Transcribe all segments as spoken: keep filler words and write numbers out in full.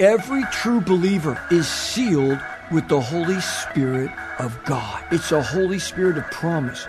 Every true believer is sealed with the Holy Spirit of God. It's a Holy Spirit of promise.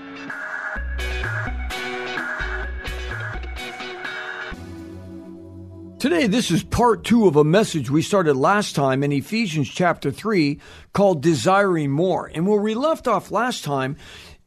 Today, this is part two of a message we started last time in Ephesians chapter three called Desiring More. And where we left off last time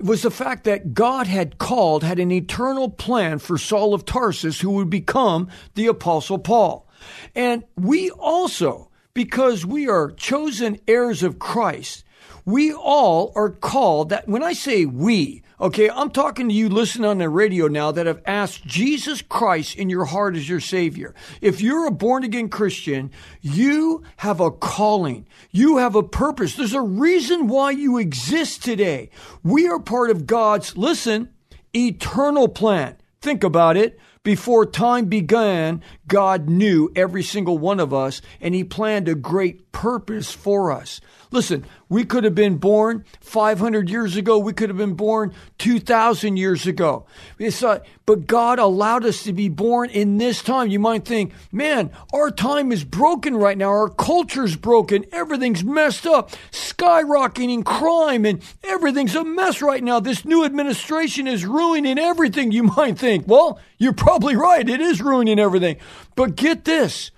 was the fact that God had called, had an eternal plan for Saul of Tarsus, who would become the Apostle Paul. And we also, because we are chosen heirs of Christ, we all are called that. When I say we, okay, I'm talking to you listening on the radio now that have asked Jesus Christ in your heart as your Savior. If you're a born-again Christian, you have a calling. You have a purpose. There's a reason why you exist today. We are part of God's, listen, eternal plan. Think about it. Before time began, God knew every single one of us, and He planned a great purpose for us. Listen, we could have been born five hundred years ago. We could have been born two thousand years ago. It's not, but God allowed us to be born in this time. You might think, man, our time is broken right now. Our culture's broken. Everything's messed up, skyrocketing crime, and everything's a mess right now. This new administration is ruining everything, you might think. Well, you're probably Probably right. It is ruining everything. But get this,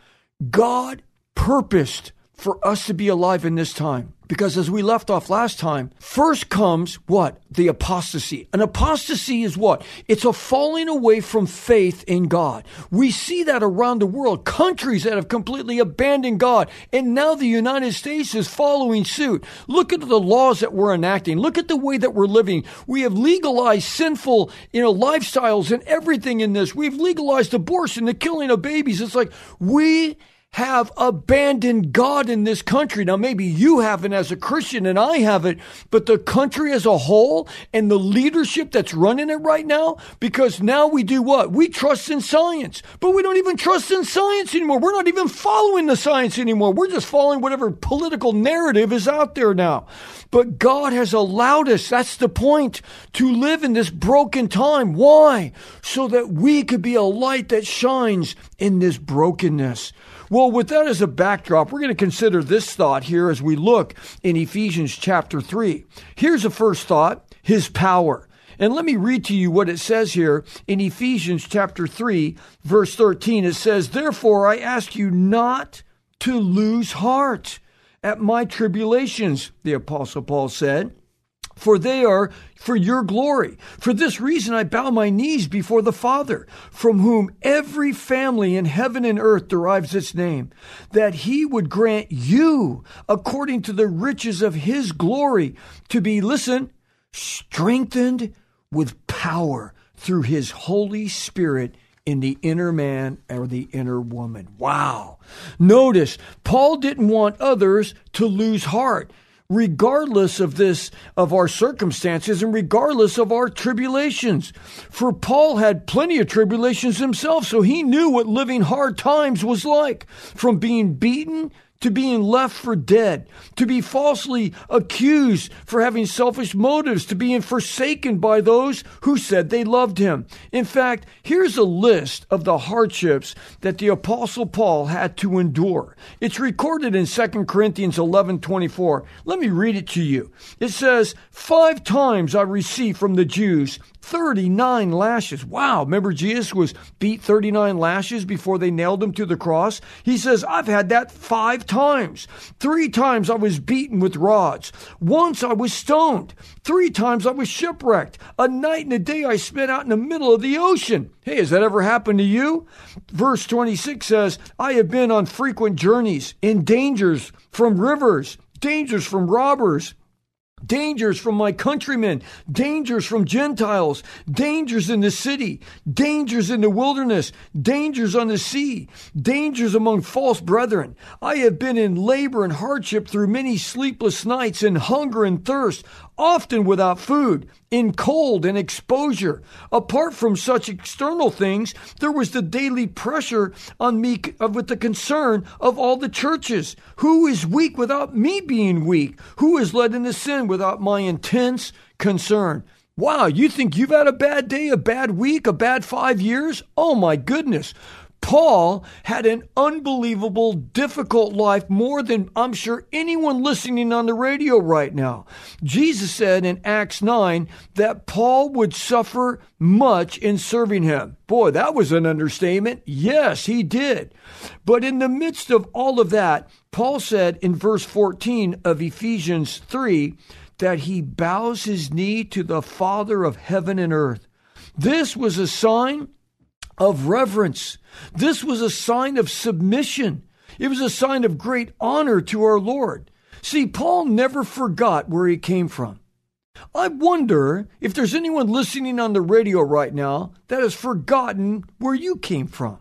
God purposed for us to be alive in this time. Because as we left off last time, first comes what? The apostasy. An apostasy is what? It's a falling away from faith in God. We see that around the world, countries that have completely abandoned God. And now the United States is following suit. Look at the laws that we're enacting. Look at the way that we're living. We have legalized sinful, you know, lifestyles and everything in this. We've legalized abortion, the killing of babies. It's like we have abandoned God in this country. Now, maybe you haven't as a Christian and I haven't, but the country as a whole and the leadership that's running it right now, because now we do what? We trust in science, but we don't even trust in science anymore. We're not even following the science anymore. We're just following whatever political narrative is out there now. But God has allowed us, that's the point, to live in this broken time. Why? So that we could be a light that shines in this brokenness. Well, with that as a backdrop, we're going to consider this thought here as we look in Ephesians chapter three. Here's the first thought, His power. And let me read to you what it says here in Ephesians chapter three, verse thirteen. It says, "Therefore I ask you not to lose heart at my tribulations," the Apostle Paul said, "for they are for your glory. For this reason I bow my knees before the Father, from whom every family in heaven and earth derives its name, that He would grant you, according to the riches of His glory, to be," listen, "strengthened with power through His Holy Spirit in the inner man or the inner woman." Wow. Notice, Paul didn't want others to lose heart, regardless of this, of our circumstances and regardless of our tribulations. For Paul had plenty of tribulations himself, so he knew what living hard times was like, from being beaten to being left for dead, to be falsely accused for having selfish motives, to being forsaken by those who said they loved him. In fact, here's a list of the hardships that the Apostle Paul had to endure. It's recorded in Second Corinthians eleven twenty-four. Let me read it to you. It says, "Five times I received from the Jews thirty-nine lashes. Wow. Remember Jesus was beat thirty-nine lashes before they nailed him to the cross? He says, "I've had that five times. Three times I was beaten with rods. Once I was stoned. Three times I was shipwrecked. A night and a day I spent out in the middle of the ocean. Hey, has that ever happened to you? Verse twenty-six says, I have been on frequent journeys, in dangers from rivers, dangers from robbers, dangers from my countrymen, dangers from Gentiles, dangers in the city, dangers in the wilderness, dangers on the sea, dangers among false brethren. I have been in labor and hardship through many sleepless nights, in hunger and thirst, often without food, in cold and exposure. Apart from such external things, there was the daily pressure on me with the concern of all the churches. Who is weak without me being weak? Who is led into sin without my intense concern? Wow, you think you've had a bad day, a bad week, a bad five years? Oh my goodness. Paul had an unbelievable, difficult life, more than I'm sure anyone listening on the radio right now. Jesus said in Acts nine that Paul would suffer much in serving him. Boy, that was an understatement. Yes, he did. But in the midst of all of that, Paul said in verse fourteen of Ephesians three that he bows his knee to the Father of heaven and earth. This was a sign of reverence. This was a sign of submission. It was a sign of great honor to our Lord. See, Paul never forgot where he came from. I wonder if there's anyone listening on the radio right now that has forgotten where you came from.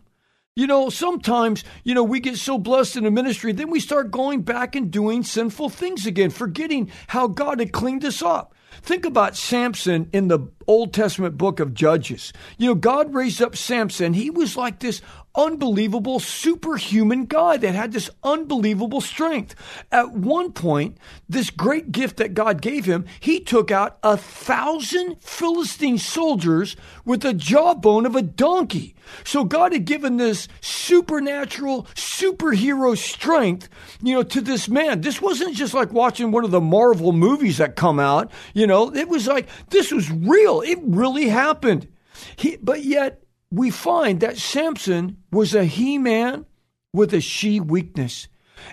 You know, sometimes, you know, we get so blessed in a ministry, then we start going back and doing sinful things again, forgetting how God had cleaned us up. Think about Samson in the Old Testament book of Judges. You know, God raised up Samson. He was like this unbelievable superhuman guy that had this unbelievable strength. At one point, this great gift that God gave him, he took out a thousand Philistine soldiers with the jawbone of a donkey. So God had given this supernatural, superhero strength, you know, to this man. This wasn't just like watching one of the Marvel movies that come out. You know, it was like, this was real. It really happened. He, but yet, we find that Samson was a he-man with a she-weakness.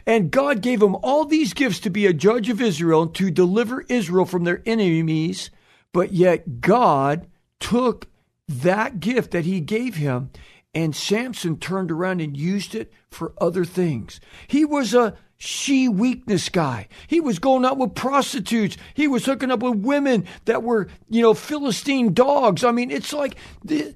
And God gave him all these gifts to be a judge of Israel, to deliver Israel from their enemies. But yet God took that gift that he gave him, and Samson turned around and used it for other things. He was a she weakness guy. He was going out with prostitutes. He was hooking up with women that were, you know, Philistine dogs. I mean, it's like the,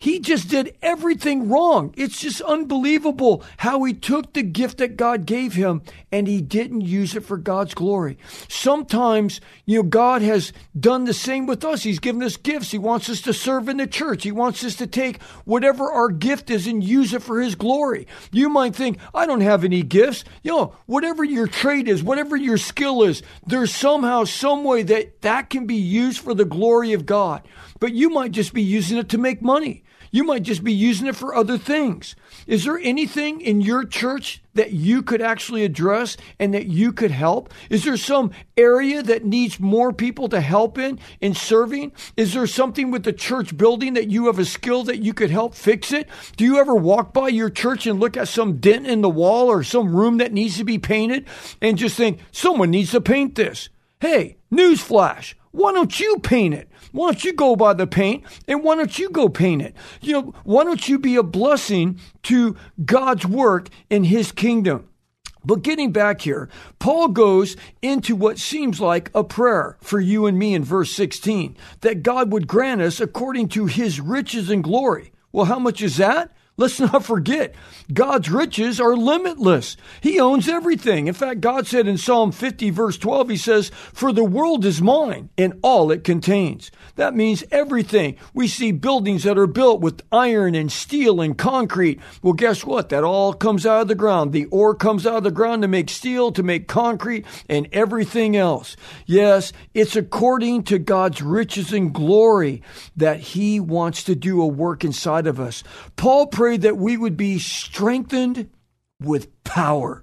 he just did everything wrong. It's just unbelievable how he took the gift that God gave him and he didn't use it for God's glory. Sometimes, you know, God has done the same with us. He's given us gifts. He wants us to serve in the church. He wants us to take whatever our gift is and use it for his glory. You might think, I don't have any gifts. You know, whatever your trade is, whatever your skill is, there's somehow, some way that that can be used for the glory of God. But you might just be using it to make money. You might just be using it for other things. Is there anything in your church that you could actually address and that you could help? Is there some area that needs more people to help in, in serving? Is there something with the church building that you have a skill that you could help fix it? Do you ever walk by your church and look at some dent in the wall or some room that needs to be painted and just think, someone needs to paint this? Hey, newsflash. Why don't you paint it? Why don't you go buy the paint and why don't you go paint it? You know, why don't you be a blessing to God's work in his kingdom? But getting back here, Paul goes into what seems like a prayer for you and me in verse sixteen, that God would grant us according to his riches and glory. Well, how much is that? Let's not forget, God's riches are limitless. He owns everything. In fact, God said in Psalm fifty, verse twelve, he says, for the world is mine and all it contains. That means everything. We see buildings that are built with iron and steel and concrete. Well, guess what? That all comes out of the ground. The ore comes out of the ground to make steel, to make concrete, and everything else. Yes, it's according to God's riches and glory that he wants to do a work inside of us. Paul prayed that we would be strengthened with power.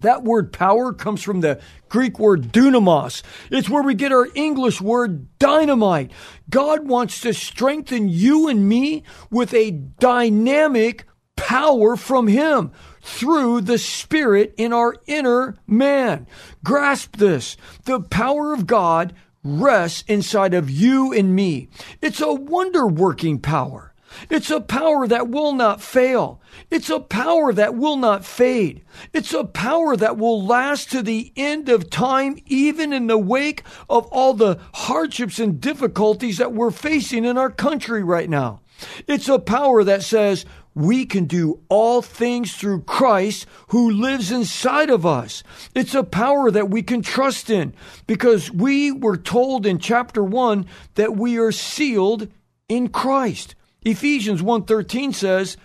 That word power comes from the Greek word dunamos. It's where we get our English word dynamite. God wants to strengthen you and me with a dynamic power from him through the Spirit in our inner man. Grasp this. The power of God rests inside of you and me. It's a wonder-working power. It's a power that will not fail. It's a power that will not fade. It's a power that will last to the end of time, even in the wake of all the hardships and difficulties that we're facing in our country right now. It's a power that says we can do all things through Christ who lives inside of us. It's a power that we can trust in, because we were told in chapter one that we are sealed in Christ. Ephesians one thirteen says,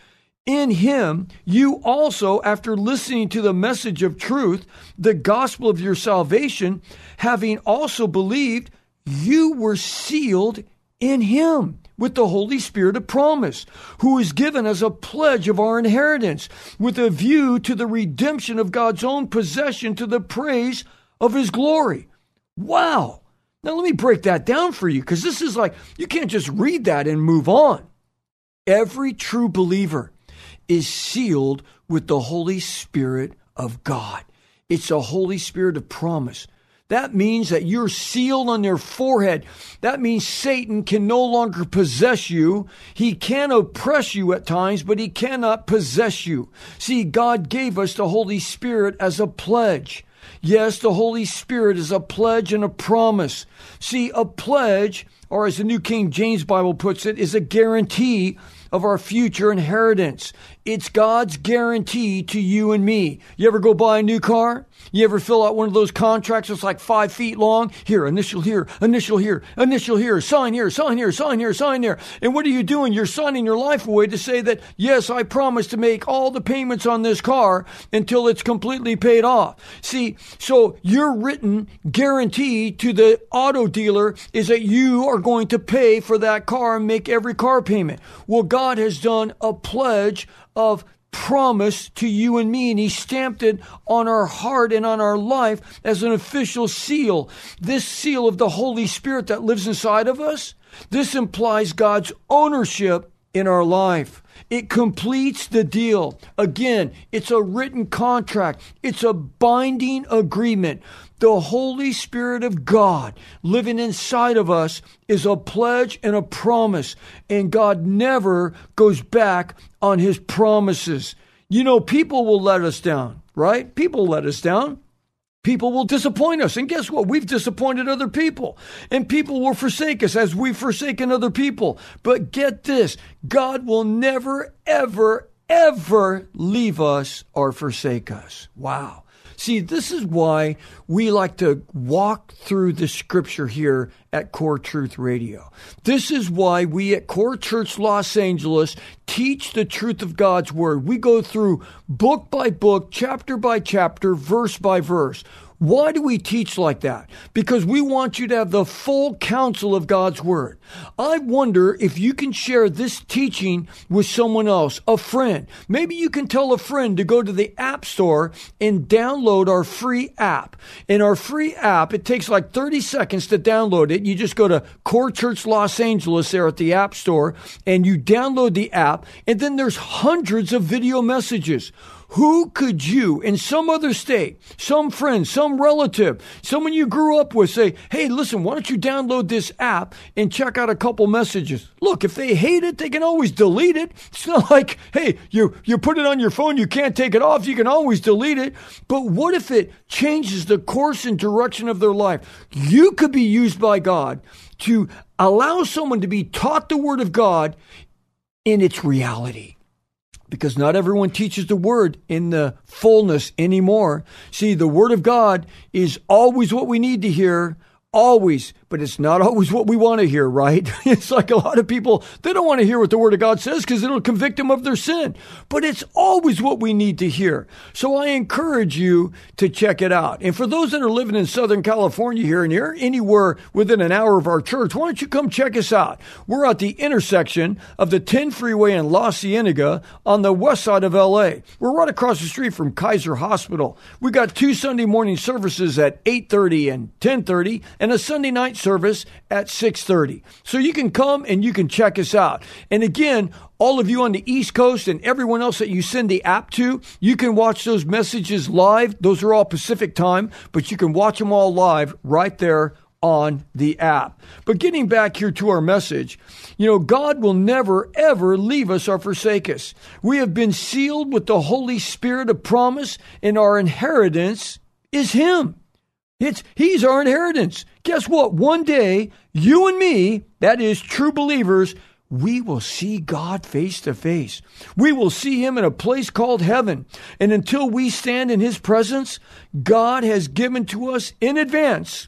"In him you also, after listening to the message of truth, the gospel of your salvation, having also believed, you were sealed in him with the Holy Spirit of promise, who is given as a pledge of our inheritance, with a view to the redemption of God's own possession to the praise of his glory." Wow. Now let me break that down for you, because this is like, you can't just read that and move on. Every true believer is sealed with the Holy Spirit of God. It's a Holy Spirit of promise. That means that you're sealed on your forehead. That means Satan can no longer possess you. He can oppress you at times, but he cannot possess you. See, God gave us the Holy Spirit as a pledge. Yes, the Holy Spirit is a pledge and a promise. See, a pledge, or as the New King James Bible puts it, is a guarantee of our future inheritance. It's God's guarantee to you and me. You ever go buy a new car? You ever fill out one of those contracts that's like five feet long? Here, initial here, initial here, initial here, sign here, sign here, sign here, sign there. And what are you doing? You're signing your life away to say that, yes, I promise to make all the payments on this car until it's completely paid off. See, so your written guarantee to the auto dealer is that you are going to pay for that car and make every car payment. Well, God God has done a pledge of promise to you and me, and he stamped it on our heart and on our life as an official seal. This seal of the Holy Spirit that lives inside of us, this implies God's ownership in our life. It completes the deal. Again, it's a written contract. It's a binding agreement. The Holy Spirit of God living inside of us is a pledge and a promise, and God never goes back on his promises. You know, people will let us down, right? People let us down. People will disappoint us. And guess what? We've disappointed other people. And people will forsake us as we've forsaken other people. But get this, God will never, ever, ever leave us or forsake us. Wow. See, this is why we like to walk through the scripture here at Core Truth Radio. This is why we at Core Church Los Angeles teach the truth of God's word. We go through book by book, chapter by chapter, verse by verse. Why do we teach like that? Because we want you to have the full counsel of God's word. I wonder if you can share this teaching with someone else, a friend. Maybe you can tell a friend to go to the app store and download our free app. In our free app, it takes like thirty seconds to download it. You just go to Core Church Los Angeles there at the app store, and you download the app, and then there's hundreds of video messages. Who could you, in some other state, some friend, some relative, someone you grew up with, say, hey, listen, why don't you download this app and check out a couple messages? Look, if they hate it, they can always delete it. It's not like, hey, you, you put it on your phone, you can't take it off, you can always delete it. But what if it changes the course and direction of their life? You could be used by God to allow someone to be taught the Word of God in its reality. Because not everyone teaches the word in the fullness anymore. See, the word of God is always what we need to hear, always, but it's not always what we want to hear, right? It's like a lot of people, they don't want to hear what the word of God says because it'll convict them of their sin, but it's always what we need to hear. So I encourage you to check it out. And for those that are living in Southern California here and here, anywhere within an hour of our church, why don't you come check us out? We're at the intersection of the ten freeway and La Cienega on the west side of L A. We're right across the street from Kaiser Hospital. We got two Sunday morning services at eight thirty and ten thirty and a Sunday night service at six thirty. So you can come and you can check us out. And again, all of you on the East Coast and everyone else that you send the app to, you can watch those messages live. Those are all Pacific time, but you can watch them all live right there on the app. But getting back here to our message, you know, God will never, ever leave us or forsake us. We have been sealed with the Holy Spirit of promise, and our inheritance is Him. It's He's our inheritance. Guess what? One day, you and me, that is true believers, we will see God face to face. We will see Him in a place called heaven. And until we stand in His presence, God has given to us in advance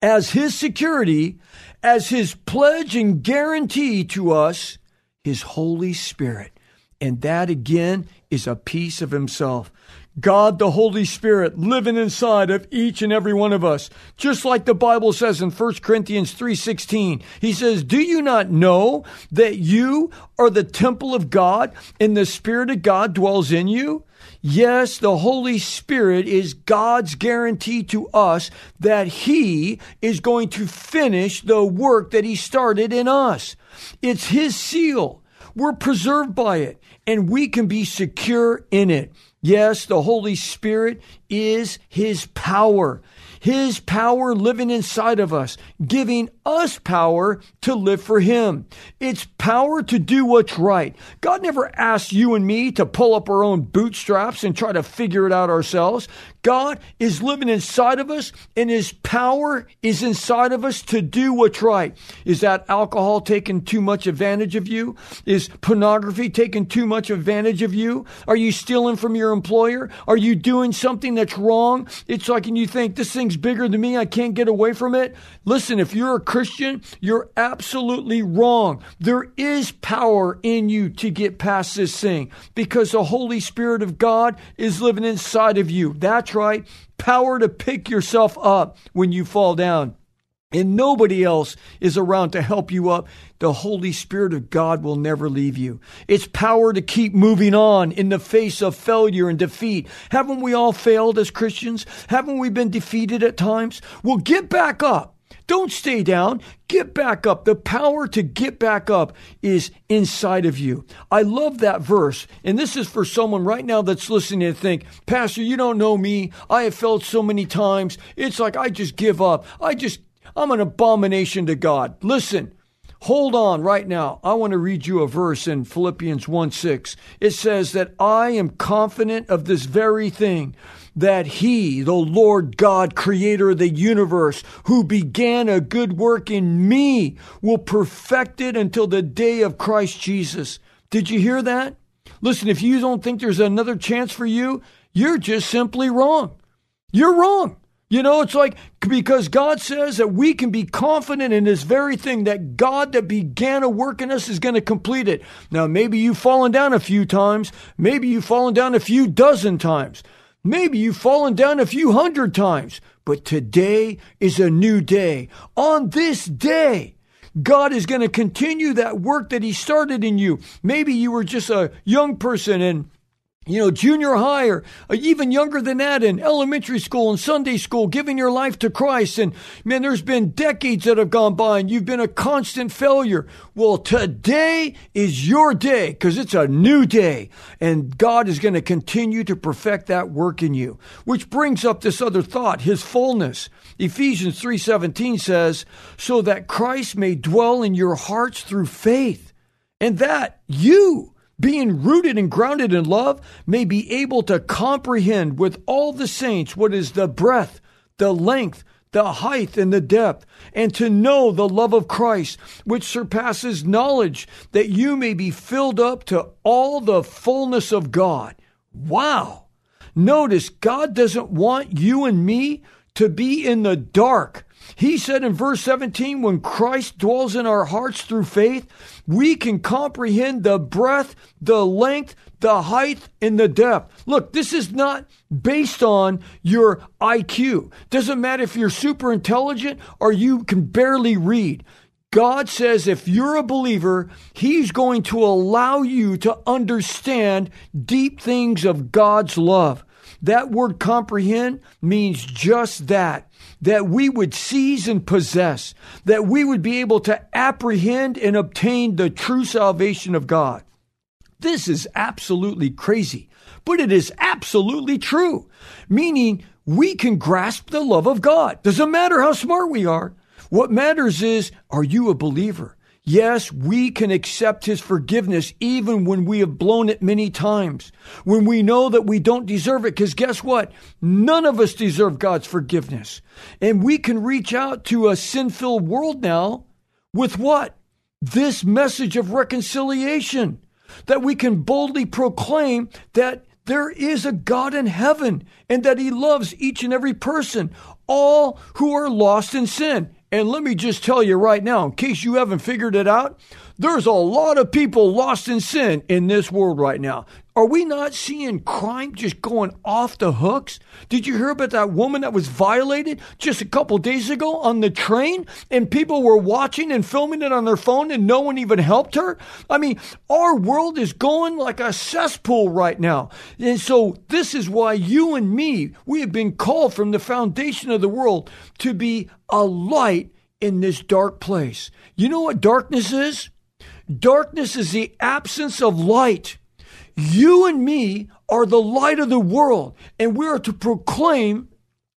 as His security, as His pledge and guarantee to us, His Holy Spirit. And that, again, is a piece of Himself. God, the Holy Spirit, living inside of each and every one of us. Just like the Bible says in First Corinthians three sixteen, He says, "Do you not know that you are the temple of God and the Spirit of God dwells in you?" Yes, the Holy Spirit is God's guarantee to us that He is going to finish the work that He started in us. It's His seal. We're preserved by it, and we can be secure in it. Yes, the Holy Spirit is His power. His power living inside of us, giving us power to live for Him. It's power to do what's right. God never asks you and me to pull up our own bootstraps and try to figure it out ourselves. God is living inside of us, and His power is inside of us to do what's right. Is that alcohol taking too much advantage of you? Is pornography taking too much advantage of you? Are you stealing from your employer? Are you doing something that's wrong? It's like, and you think, this thing's bigger than me, I can't get away from it. Listen, if you're a Christian, you're absolutely wrong. There is power in you to get past this thing because the Holy Spirit of God is living inside of you. That's right, power to pick yourself up when you fall down and nobody else is around to help you up. The Holy Spirit of God will never leave you. It's power to keep moving on in the face of failure and defeat. Haven't we all failed as Christians? Haven't we been defeated at times? Well, get back up. Don't stay down. Get back up. The power to get back up is inside of you. I love that verse. And this is for someone right now that's listening and think, "Pastor, you don't know me. I have failed so many times. It's like I just give up. I just, I'm an abomination to God." Listen, hold on right now. I want to read you a verse in Philippians one six. It says that I am confident of this very thing, that He, the Lord God, creator of the universe, who began a good work in me, will perfect it until the day of Christ Jesus. Did you hear that? Listen, if you don't think there's another chance for you, you're just simply wrong. You're wrong. You know, it's like, because God says that we can be confident in this very thing, that God that began a work in us is going to complete it. Now, maybe you've fallen down a few times. Maybe you've fallen down a few dozen times. Maybe you've fallen down a few hundred times, but today is a new day. On this day, God is going to continue that work that He started in you. Maybe you were just a young person and, you know, junior high, or even younger than that, in elementary school and Sunday school, giving your life to Christ. And man, there's been decades that have gone by and you've been a constant failure. Well, today is your day because it's a new day and God is going to continue to perfect that work in you, which brings up this other thought, His fullness. Ephesians three seventeen says, so that Christ may dwell in your hearts through faith, and that you, being rooted and grounded in love, may be able to comprehend with all the saints what is the breadth, the length, the height, and the depth, and to know the love of Christ, which surpasses knowledge, that you may be filled up to all the fullness of God. Wow! Notice, God doesn't want you and me to be in the dark. He said in verse seventeen, when Christ dwells in our hearts through faith, we can comprehend the breadth, the length, the height, and the depth. Look, this is not based on your I Q. Doesn't matter if you're super intelligent or you can barely read. God says if you're a believer, He's going to allow you to understand deep things of God's love. That word comprehend means just that, that we would seize and possess, that we would be able to apprehend and obtain the true salvation of God. This is absolutely crazy, but it is absolutely true, meaning we can grasp the love of God. Doesn't matter how smart we are. What matters is, are you a believer? Yes, we can accept his forgiveness even when we have blown it many times, when we know that we don't deserve it, because guess what? None of us deserve God's forgiveness. And we can reach out to a sin-filled world now with what? This message of reconciliation, that we can boldly proclaim that there is a God in heaven and that he loves each and every person, all who are lost in sin. And let me just tell you right now, in case you haven't figured it out, there's a lot of people lost in sin in this world right now. Are we not seeing crime just going off the hooks? Did you hear about that woman that was violated just a couple days ago on the train? And people were watching and filming it on their phone and no one even helped her? I mean, our world is going like a cesspool right now. And so this is why you and me, we have been called from the foundation of the world to be a light in this dark place. You know what darkness is? Darkness is the absence of light. You and me are the light of the world, and we are to proclaim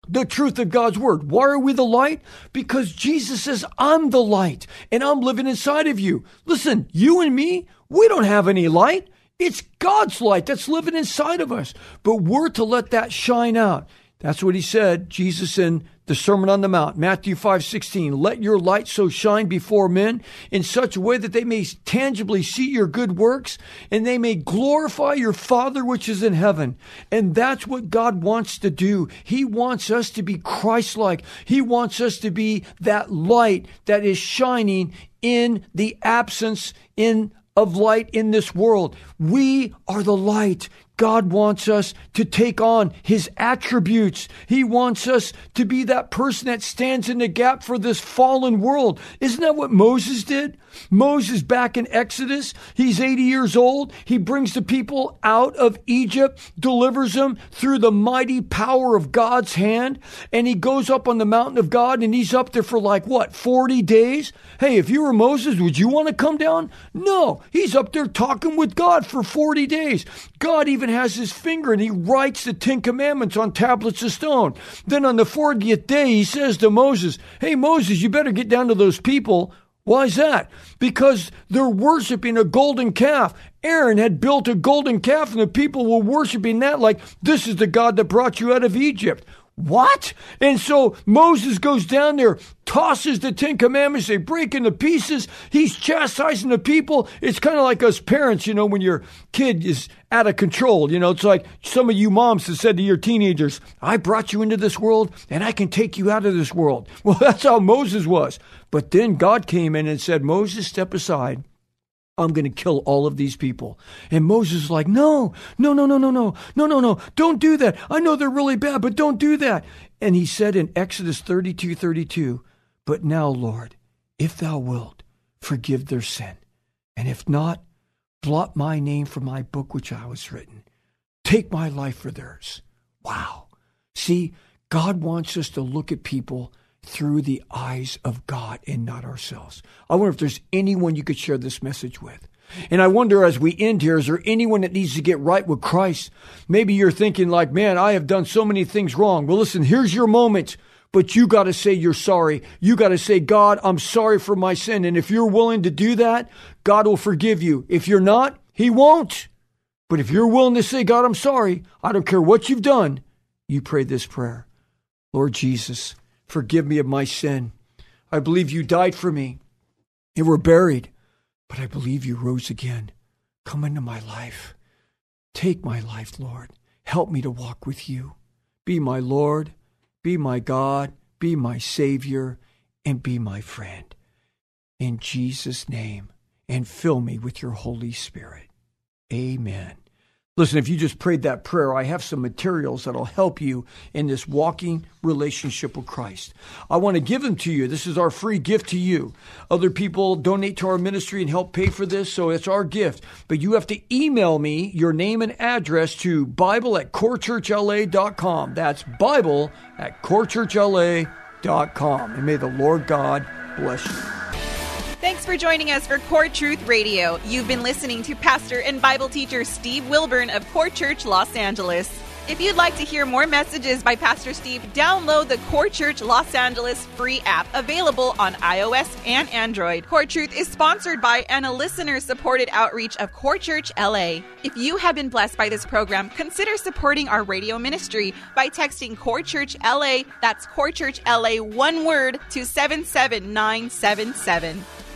the truth of God's word. Why are we the light? Because Jesus says, I'm the light, and I'm living inside of you. Listen, you and me, we don't have any light. It's God's light that's living inside of us, but we're to let that shine out. That's what he said, Jesus, in the Sermon on the Mount, Matthew five sixteen, let your light so shine before men in such a way that they may tangibly see your good works and they may glorify your Father which is in heaven. And that's what God wants to do. He wants us to be Christ-like. He wants us to be that light that is shining in the absence in of light in this world. We are the light. God wants us to take on his attributes. He wants us to be that person that stands in the gap for this fallen world. Isn't that what Moses did? Moses, back in Exodus, he's eighty years old. He brings the people out of Egypt, delivers them through the mighty power of God's hand. And he goes up on the mountain of God and he's up there for like what, forty days? Hey, if you were Moses, would you want to come down? No, he's up there talking with God for forty days. God even has his finger and he writes the Ten Commandments on tablets of stone. Then on the fortieth day, he says to Moses, hey, Moses, you better get down to those people. Why is that? Because they're worshiping a golden calf. Aaron had built a golden calf and the people were worshiping that like, this is the God that brought you out of Egypt. What? And so Moses goes down there, tosses the Ten Commandments, they break into pieces. He's chastising the people. It's kind of like us parents, you know, when your kid is out of control. You know, it's like some of you moms that said to your teenagers, I brought you into this world and I can take you out of this world. Well, that's how Moses was. But then God came in and said, Moses, step aside. I'm going to kill all of these people. And Moses is like, no, no, no, no, no, no, no, no, no. Don't do that. I know they're really bad, but don't do that. And he said in Exodus thirty-two thirty-two, but now, Lord, if thou wilt, forgive their sin. And if not, blot my name from my book, which I was written. Take my life for theirs. Wow. See, God wants us to look at people through the eyes of God and not ourselves. I wonder if there's anyone you could share this message with. And I wonder, as we end here, is there anyone that needs to get right with Christ? Maybe you're thinking like, man, I have done so many things wrong. Well, listen, here's your moment. But you got to say you're sorry. You got to say, God, I'm sorry for my sin. And if you're willing to do that, God will forgive you. If you're not, he won't. But if you're willing to say, God, I'm sorry, I don't care what you've done, you pray this prayer. Lord Jesus, forgive me of my sin. I believe you died for me and were buried, but I believe you rose again. Come into my life. Take my life, Lord. Help me to walk with you. Be my Lord, be my God, be my Savior, and be my friend. In Jesus' name, and fill me with your Holy Spirit. Amen. Listen, if you just prayed that prayer, I have some materials that'll help you in this walking relationship with Christ. I want to give them to you. This is our free gift to you. Other people donate to our ministry and help pay for this, so it's our gift. But you have to email me your name and address to Bible at Core Church L A dot com. That's Bible at Core Church L A dot com. And may the Lord God bless you. Thanks for joining us for Core Truth Radio. You've been listening to pastor and Bible teacher Steve Wilburn of Core Church Los Angeles. If you'd like to hear more messages by Pastor Steve, download the Core Church Los Angeles free app available on iOS and Android. Core Truth is sponsored by and a listener-supported outreach of Core Church L A. If you have been blessed by this program, consider supporting our radio ministry by texting Core Church L A, that's Core Church L A, one word, to seven seven nine seven seven.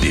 The